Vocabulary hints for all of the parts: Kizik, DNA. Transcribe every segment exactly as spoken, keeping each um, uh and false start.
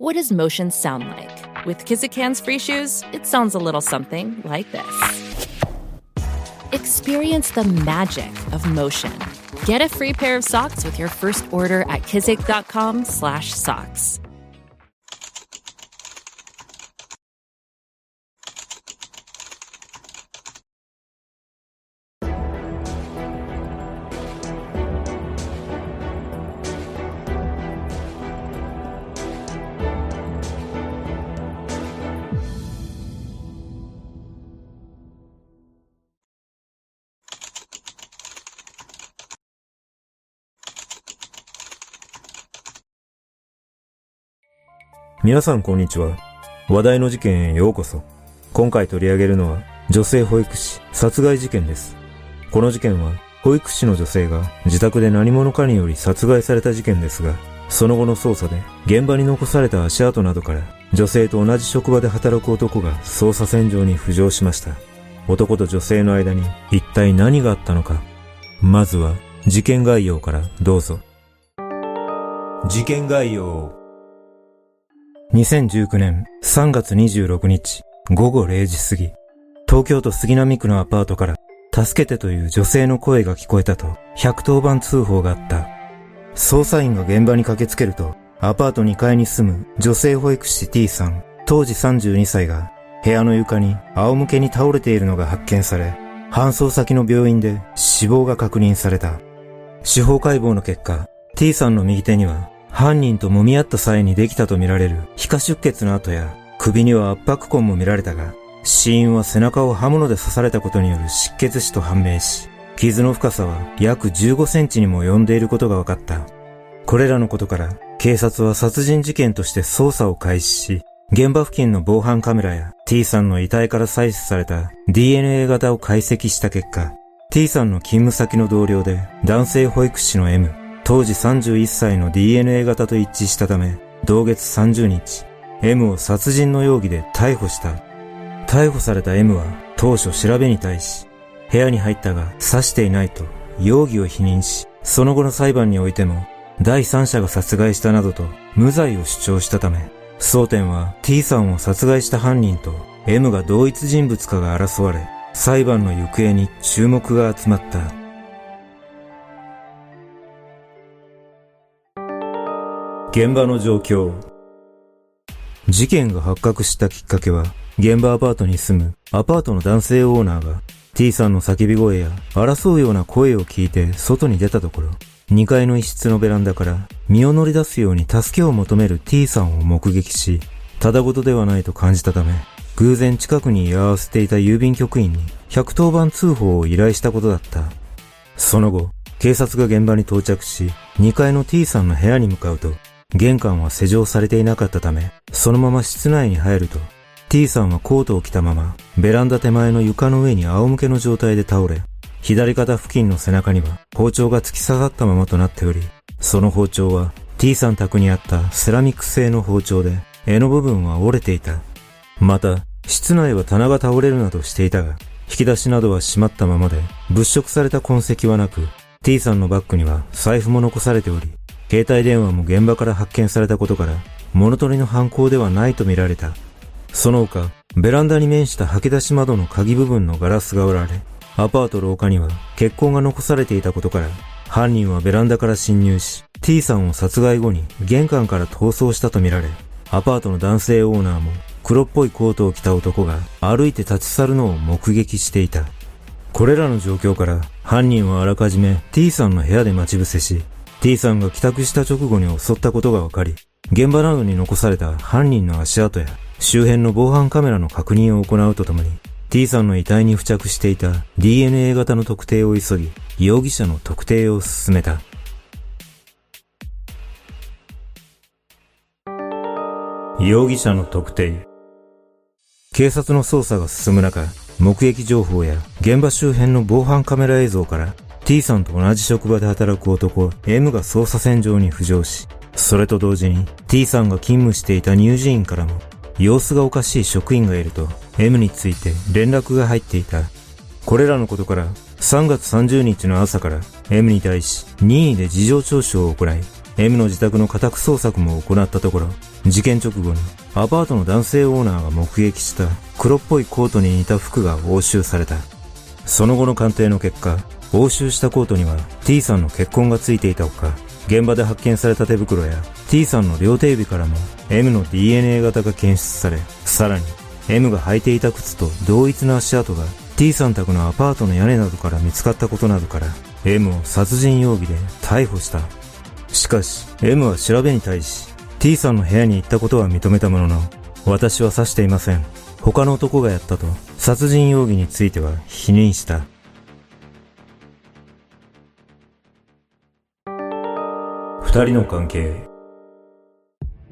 What does motion sound like? With Kizik Hands Free Shoes, it sounds a little something like this. Experience the magic of motion. Get a free pair of socks with your first order at kizik.com slash socks.皆さんこんにちは。話題の事件へようこそ。今回取り上げるのは女性保育士殺害事件です。この事件は保育士の女性が自宅で何者かにより殺害された事件ですが、その後の捜査で現場に残された足跡などから女性と同じ職場で働く男が捜査線上に浮上しました。男と女性の間に一体何があったのか。まずは事件概要からどうぞ。事件概要。にせんじゅうきゅうねんさんがつにじゅうろくにち午後れいじ過ぎ、東京都杉並区のアパートから助けてという女性の声が聞こえたとひゃくとおばん通報があった。捜査員が現場に駆けつけると、アパートにかいに住む女性保育士 T さん当時さんじゅうにさいが部屋の床に仰向けに倒れているのが発見され、搬送先の病院で死亡が確認された。司法解剖の結果、 T さんの右手には犯人と揉み合った際にできたとみられる皮下出血の跡や、首には圧迫痕も見られたが、死因は背中を刃物で刺されたことによる失血死と判明し、傷の深さは約じゅうごセンチにも及んでいることが分かった。これらのことから、警察は殺人事件として捜査を開始し、現場付近の防犯カメラや T さんの遺体から採取された ディーエヌエー 型を解析した結果、T さんの勤務先の同僚で男性保育士の M、当時さんじゅういっさいの ディーエヌエー 型と一致したため、同月さんじゅうにち、M を殺人の容疑で逮捕した。逮捕された M は当初調べに対し、部屋に入ったが刺していないと容疑を否認し、その後の裁判においても、第三者が殺害したなどと無罪を主張したため、争点は T さんを殺害した犯人と M が同一人物かが争われ、裁判の行方に注目が集まった。現場の状況。事件が発覚したきっかけは、現場アパートに住むアパートの男性オーナーが T さんの叫び声や争うような声を聞いて外に出たところ、にかいの一室のベランダから身を乗り出すように助けを求める T さんを目撃し、ただ事ではないと感じたため、偶然近くに居合わせていた郵便局員にひゃくとおばん通報を依頼したことだった。その後、警察が現場に到着し、にかいの T さんの部屋に向かうと、玄関は施錠されていなかったため、そのまま室内に入ると、T さんはコートを着たまま、ベランダ手前の床の上に仰向けの状態で倒れ、左肩付近の背中には包丁が突き刺さったままとなっており、その包丁は T さん宅にあったセラミック製の包丁で、柄の部分は折れていた。また、室内は棚が倒れるなどしていたが、引き出しなどは閉まったままで、物色された痕跡はなく、T さんのバッグには財布も残されており、携帯電話も現場から発見されたことから、物取りの犯行ではないと見られた。その他、ベランダに面した吐き出し窓の鍵部分のガラスが割られ、アパート廊下には血痕が残されていたことから、犯人はベランダから侵入し、T さんを殺害後に玄関から逃走したと見られ、アパートの男性オーナーも黒っぽいコートを着た男が歩いて立ち去るのを目撃していた。これらの状況から、犯人はあらかじめ T さんの部屋で待ち伏せし、T さんが帰宅した直後に襲ったことが分かり、現場などに残された犯人の足跡や周辺の防犯カメラの確認を行うとともに、T さんの遺体に付着していた ディーエヌエー 型の特定を急ぎ、容疑者の特定を進めた。容疑者の特定。警察の捜査が進む中、目撃情報や現場周辺の防犯カメラ映像から T さんと同じ職場で働く男 M が捜査線上に浮上し、それと同時に T さんが勤務していた乳児院からも様子がおかしい職員がいると M について連絡が入っていた。これらのことからさんがつさんじゅうにちの朝から M に対し任意で事情聴取を行い、M の自宅の家宅捜索も行ったところ、事件直後にアパートの男性オーナーが目撃した黒っぽいコートに似た服が押収された。その後の鑑定の結果、押収したコートには T さんの血痕がついていたほか、現場で発見された手袋や T さんの両手指からも M の ディーエヌエー 型が検出され、さらに M が履いていた靴と同一の足跡が T さん宅のアパートの屋根などから見つかったことなどから M を殺人容疑で逮捕した。しかし M は調べに対し T さんの部屋に行ったことは認めたものの、私は刺していません、他の男がやったと殺人容疑については否認した。ふたりの関係。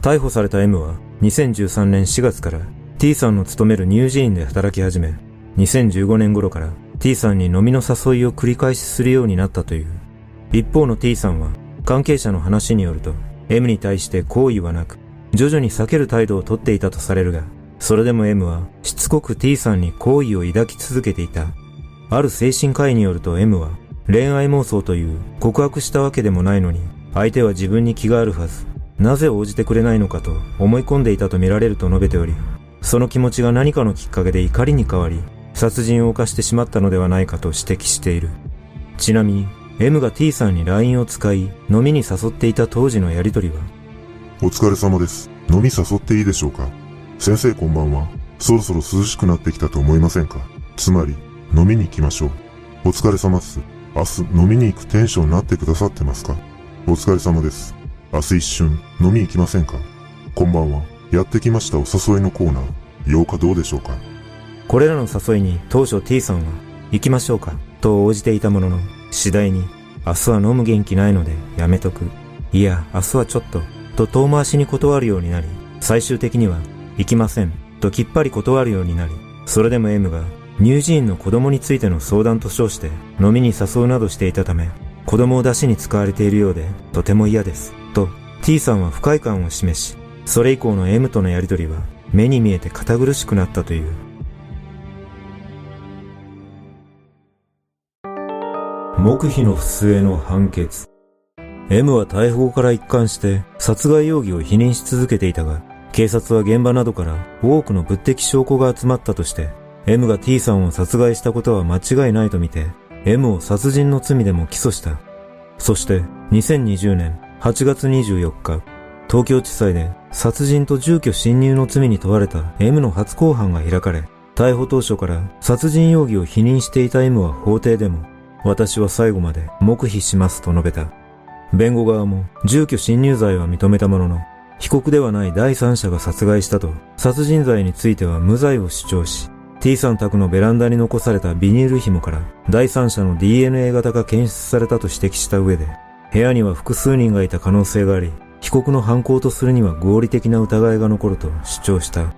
逮捕された M はにせんじゅうさんねんしがつから T さんの勤める乳児院で働き始め、にせんじゅうごねん頃から T さんに飲みの誘いを繰り返しするようになったという。一方の T さんは関係者の話によると、 M に対して好意はなく、徐々に避ける態度をとっていたとされるが、それでも M はしつこく T さんに好意を抱き続けていた。ある精神科医によると、 M は恋愛妄想という告白したわけでもないのに、相手は自分に気があるはず、なぜ応じてくれないのかと思い込んでいたとみられると述べており、その気持ちが何かのきっかけで怒りに変わり、殺人を犯してしまったのではないかと指摘している。ちなみにM が T さんに ライン を使い、飲みに誘っていた当時のやりとりは、お疲れ様です。飲み誘っていいでしょうか。先生こんばんは。そろそろ涼しくなってきたと思いませんか。つまり、飲みに行きましょう。お疲れ様っす。明日飲みに行くテンションになってくださってますか。お疲れ様です。明日一瞬飲み行きませんか。こんばんは。やってきましたお誘いのコーナー。ようかどうでしょうか。これらの誘いに当初 T さんは、行きましょうかと応じていたものの、次第に、明日は飲む元気ないのでやめとく。いや、明日はちょっと、と遠回しに断るようになり、最終的には、行きません、ときっぱり断るようになり、それでも M が、乳児院の子供についての相談と称して、飲みに誘うなどしていたため、子供を出しに使われているようで、とても嫌です、と、T さんは不快感を示し、それ以降の M とのやりとりは、目に見えて堅苦しくなったという。黙秘の末の判決。 M は逮捕から一貫して殺害容疑を否認し続けていたが、警察は現場などから多くの物的証拠が集まったとして、 M が T さんを殺害したことは間違いないとみて、 M を殺人の罪でも起訴した。そしてにせんにじゅうねんはちがつにじゅうよっか、東京地裁で殺人と住居侵入の罪に問われた M の初公判が開かれ、逮捕当初から殺人容疑を否認していた M は法廷でも、私は最後まで黙秘しますと述べた。弁護側も住居侵入罪は認めたものの、被告ではない第三者が殺害したと殺人罪については無罪を主張し、 T さん宅のベランダに残されたビニール紐から第三者の ディーエヌエー 型が検出されたと指摘した上で、部屋には複数人がいた可能性があり、被告の犯行とするには合理的な疑いが残ると主張した。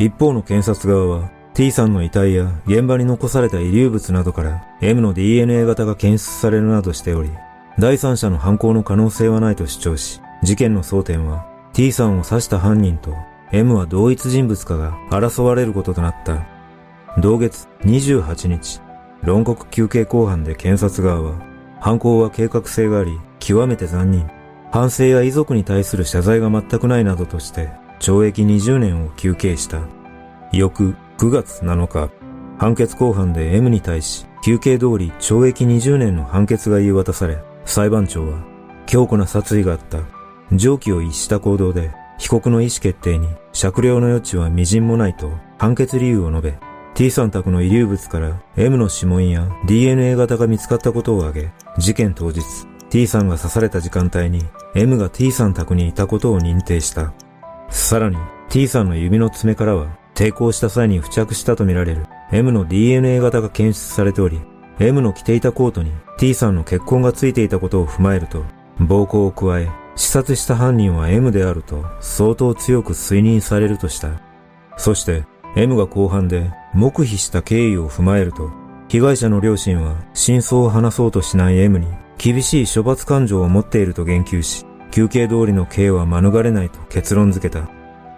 一方の検察側は、T さんの遺体や現場に残された遺留物などから M の ディーエヌエー 型が検出されるなどしており、第三者の犯行の可能性はないと主張し、事件の争点は T さんを刺した犯人と M は同一人物かが争われることとなった。同月にじゅうはちにち、論告求刑公判で検察側は、犯行は計画性があり極めて残忍、反省や遺族に対する謝罪が全くないなどとして懲役にじゅうねんを求刑した。翌くがつなのか、判決公判で M に対し求刑通り懲役にじゅうねんの判決が言い渡され、裁判長は、強固な殺意があった。常軌を逸した行動で被告の意思決定に酌量の余地は微塵もないと判決理由を述べ、 T さん宅の遺留物から M の指紋や ディーエヌエー 型が見つかったことを挙げ、事件当日 T さんが刺された時間帯に M が T さん宅にいたことを認定した。さらに T さんの指の爪からは、抵抗した際に付着したとみられる M の ディーエヌエー 型が検出されており、 M の着ていたコートに T さんの血痕がついていたことを踏まえると、暴行を加え刺殺した犯人は M であると相当強く推認されるとした。そして M が公判で黙秘した経緯を踏まえると、被害者の両親は真相を話そうとしない M に厳しい処罰感情を持っていると言及し、求刑通りの刑は免れないと結論付けた。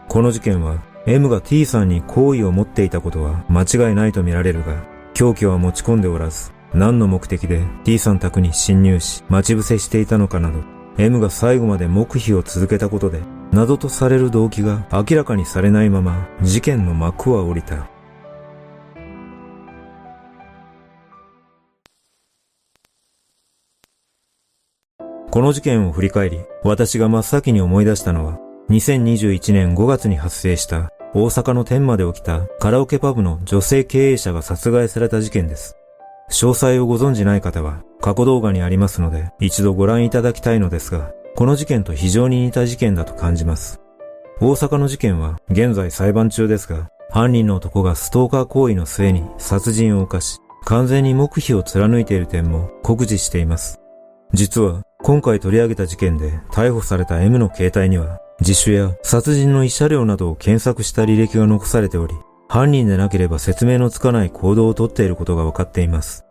この事件は M が T さんに好意を持っていたことは間違いないと見られるが、凶器は持ち込んでおらず、何の目的で T さん宅に侵入し待ち伏せしていたのかなど、M が最後まで黙秘を続けたことで、謎とされる動機が明らかにされないまま事件の幕は下りた。この事件を振り返り、私が真っ先に思い出したのは、にせんにじゅういちねんごがつに発生した大阪の天満で起きたカラオケパブの女性経営者が殺害された事件です。詳細をご存じない方は過去動画にありますので、一度ご覧いただきたいのですが、この事件と非常に似た事件だと感じます。大阪の事件は現在裁判中ですが、犯人の男がストーカー行為の末に殺人を犯し、完全に黙秘を貫いている点も酷似しています。実は、今回取り上げた事件で逮捕された M の携帯には自首や殺人の慰謝料などを検索した履歴が残されており、犯人でなければ説明のつかない行動をとっていることが分かっています。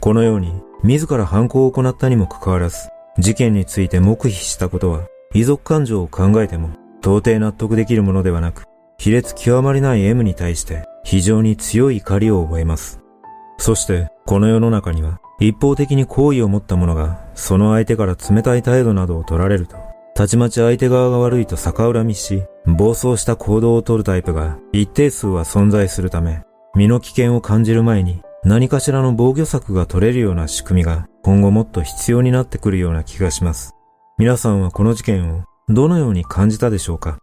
このように自ら犯行を行ったにもかかわらず、事件について黙秘したことは遺族感情を考えても到底納得できるものではなく、卑劣極まりない M に対して非常に強い怒りを覚えます。そしてこの世の中には一方的に好意を持った者が、その相手から冷たい態度などを取られると、たちまち相手側が悪いと逆恨みし、暴走した行動を取るタイプが一定数は存在するため、身の危険を感じる前に何かしらの防御策が取れるような仕組みが今後もっと必要になってくるような気がします。皆さんはこの事件をどのように感じたでしょうか？